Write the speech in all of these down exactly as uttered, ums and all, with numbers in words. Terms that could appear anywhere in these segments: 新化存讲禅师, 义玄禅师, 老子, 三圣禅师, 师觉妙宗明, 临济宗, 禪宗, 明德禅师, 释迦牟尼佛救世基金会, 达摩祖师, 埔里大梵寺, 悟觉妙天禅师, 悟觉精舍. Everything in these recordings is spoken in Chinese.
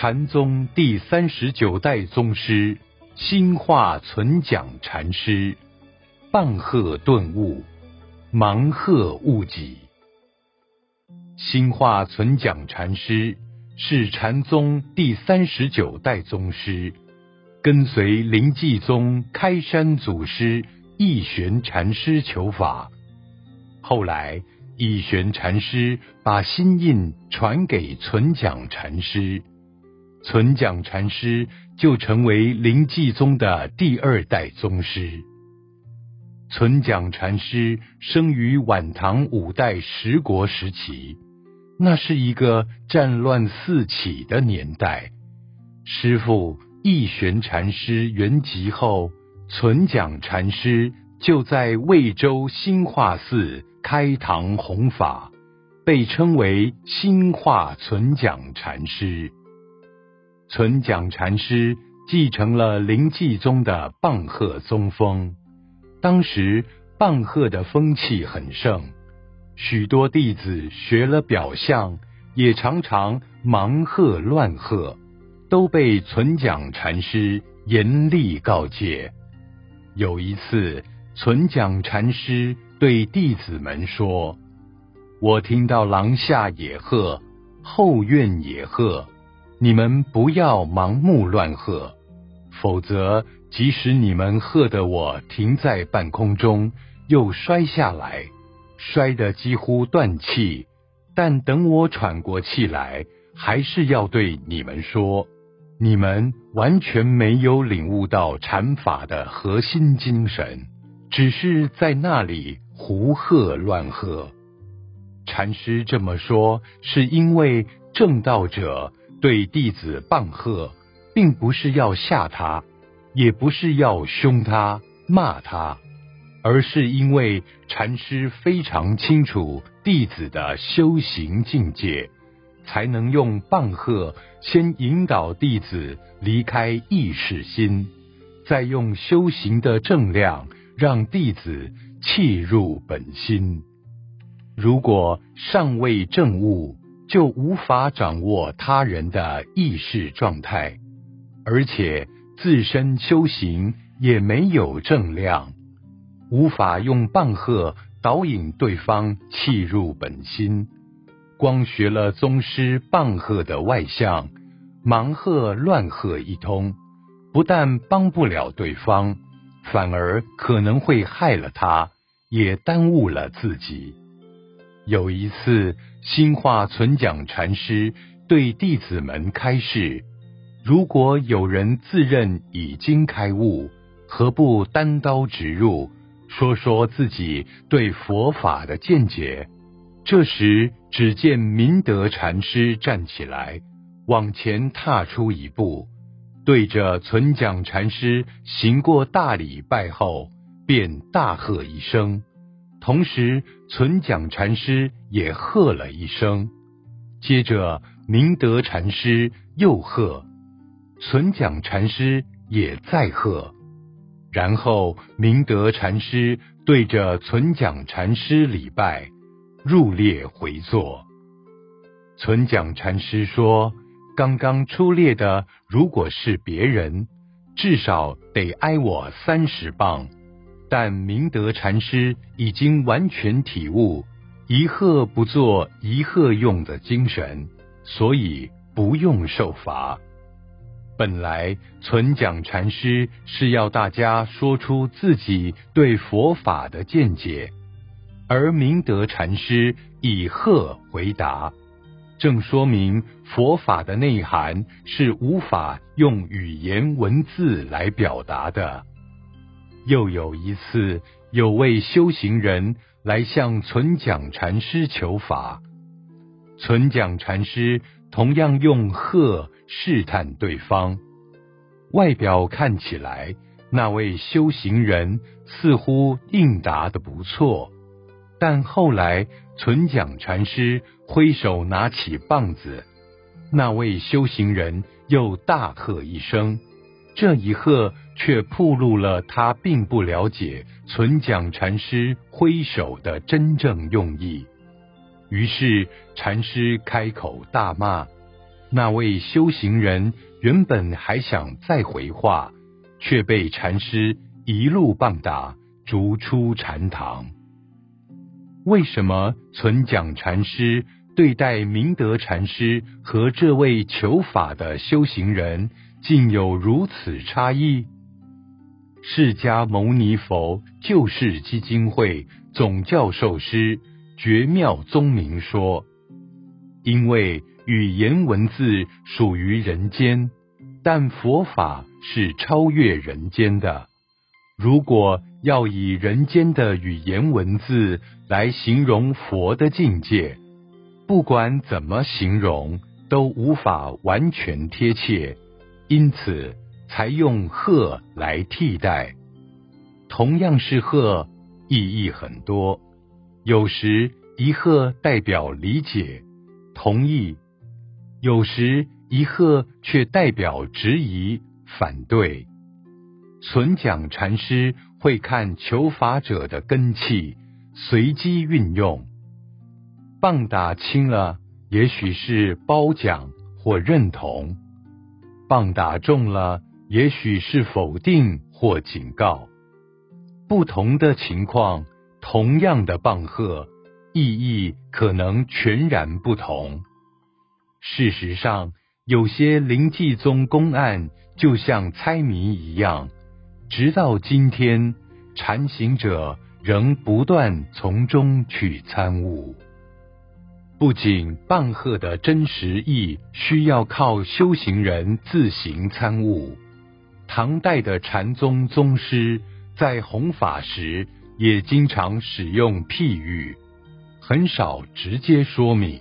禅宗第三十九代宗师新化存讲禅师，棒喝顿悟，盲喝悟己。新化存讲禅师是禅宗第三十九代宗师，跟随临济宗开山祖师义玄禅师求法。后来，义玄禅师把心印传给存讲禅师，存讲禅师就成为临济宗的第二代宗师。存讲禅师生于晚唐五代十国时期，那是一个战乱四起的年代。师父义玄禅师圆寂后，存讲禅师就在魏州新化寺开堂弘法，被称为新化存讲禅师。存讲禅师继承了临济宗的棒喝宗风。当时棒喝的风气很盛，许多弟子学了表象，也常常盲喝乱喝，都被存讲禅师严厉告诫。有一次，存讲禅师对弟子们说：“我听到廊下也喝，后院也喝，你们不要盲目乱喝，否则即使你们喝得我停在半空中，又摔下来，摔得几乎断气，但等我喘过气来，还是要对你们说，你们完全没有领悟到禅法的核心精神，只是在那里胡喝乱喝。”禅师这么说，是因为正道者对弟子棒喝，并不是要吓他，也不是要凶他、骂他，而是因为禅师非常清楚弟子的修行境界，才能用棒喝先引导弟子离开意识心，再用修行的正量让弟子契入本心。如果尚未证悟，就无法掌握他人的意识状态，而且自身修行也没有正量，无法用棒喝导引对方契入本心。光学了宗师棒喝的外相，盲喝乱喝一通，不但帮不了对方，反而可能会害了他，也耽误了自己。有一次，新化存讲禅师对弟子们开示：如果有人自认已经开悟，何不单刀直入，说说自己对佛法的见解？这时，只见明德禅师站起来，往前踏出一步，对着存讲禅师行过大礼拜后，便大喝一声。同时，存讲禅师也喝了一声，接着明德禅师又喝，存讲禅师也再喝，然后明德禅师对着存讲禅师礼拜，入列回座。存讲禅师说：“刚刚出列的如果是别人，至少得挨我三十棒。”但明德禅师已经完全体悟一喝不做一喝用的精神，所以不用受罚。本来存讲禅师是要大家说出自己对佛法的见解，而明德禅师以喝回答，正说明佛法的内涵是无法用语言文字来表达的。又有一次，有位修行人来向存讲禅师求法，存讲禅师同样用喝试探对方。外表看起来，那位修行人似乎应答得不错，但后来存讲禅师挥手拿起棒子，那位修行人又大喝一声。这一喝却暴露了他并不了解存讲禅师挥手的真正用意。于是禅师开口大骂：“那位修行人原本还想再回话，却被禅师一路棒打，逐出禅堂。为什么存讲禅师对待明德禅师和这位求法的修行人竟有如此差异？释迦牟尼佛救世基金会总教授师觉妙宗明说，因为语言文字属于人间，但佛法是超越人间的。如果要以人间的语言文字来形容佛的境界，不管怎么形容都无法完全贴切，因此才用鹤来替代。同样是鹤，意义很多，有时一鹤代表理解、同意，有时一鹤却代表质疑、反对。存讲禅师会看求法者的根器，随机运用。棒打轻了，也许是褒奖或认同；棒打重了，也许是否定或警告。不同的情况，同样的棒喝，意义可能全然不同。事实上，有些临济宗公案就像猜谜一样，直到今天，禅行者仍不断从中取参悟。不仅棒喝的真实意需要靠修行人自行参悟，唐代的禅宗宗师在弘法时也经常使用譬喻，很少直接说明。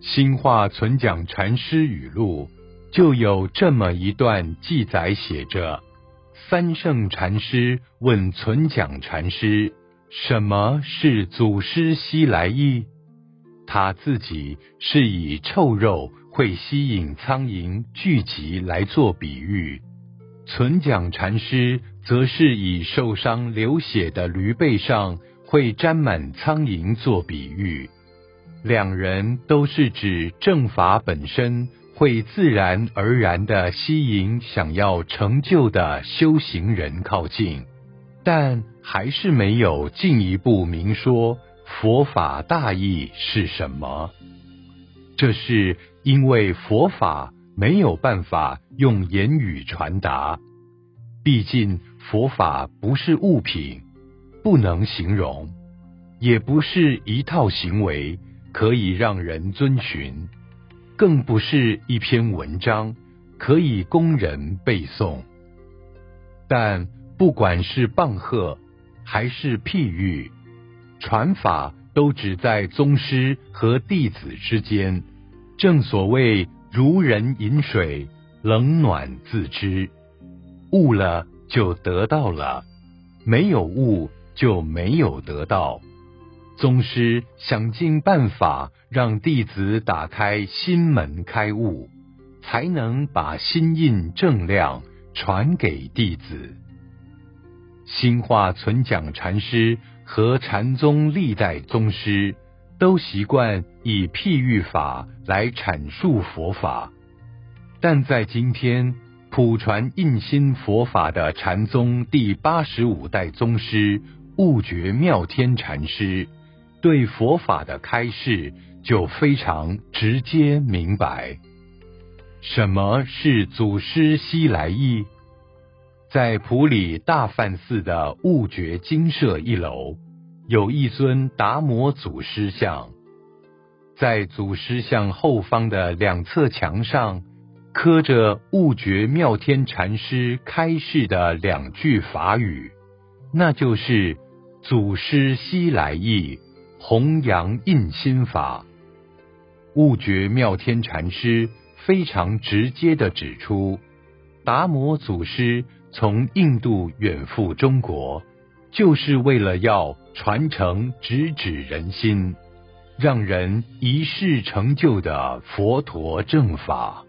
新化存讲禅师语录就有这么一段记载，写着三圣禅师问存讲禅师，什么是祖师西来意？他自己是以臭肉会吸引苍蝇聚集来做比喻，存讲禅师则是以受伤流血的驴背上会沾满苍蝇做比喻。两人都是指正法本身会自然而然地吸引想要成就的修行人靠近，但还是没有进一步明说佛法大意是什么？这是因为佛法没有办法用言语传达，毕竟佛法不是物品，不能形容，也不是一套行为可以让人遵循，更不是一篇文章可以供人背诵。但不管是棒喝还是譬喻，传法都只在宗师和弟子之间，正所谓如人饮水，冷暖自知，悟了就得到了，没有悟就没有得到。宗师想尽办法让弟子打开心门开悟，才能把心印正量传给弟子。新化存讲禅师和禅宗历代宗师都习惯以譬喻法来阐述佛法，但在今天普传印心佛法的禅宗第八十五代宗师悟觉妙天禅师对佛法的开示就非常直接明白。什么是祖师西来意？在埔里大梵寺的悟觉精舍一楼有一尊达摩祖师像，在祖师像后方的两侧墙上刻着悟觉妙天禅师开示的两句法语，那就是祖师西来意，弘扬印心法。悟觉妙天禅师非常直接地指出，达摩祖师从印度远赴中国，就是为了要传承直指人心，让人一世成就的佛陀正法。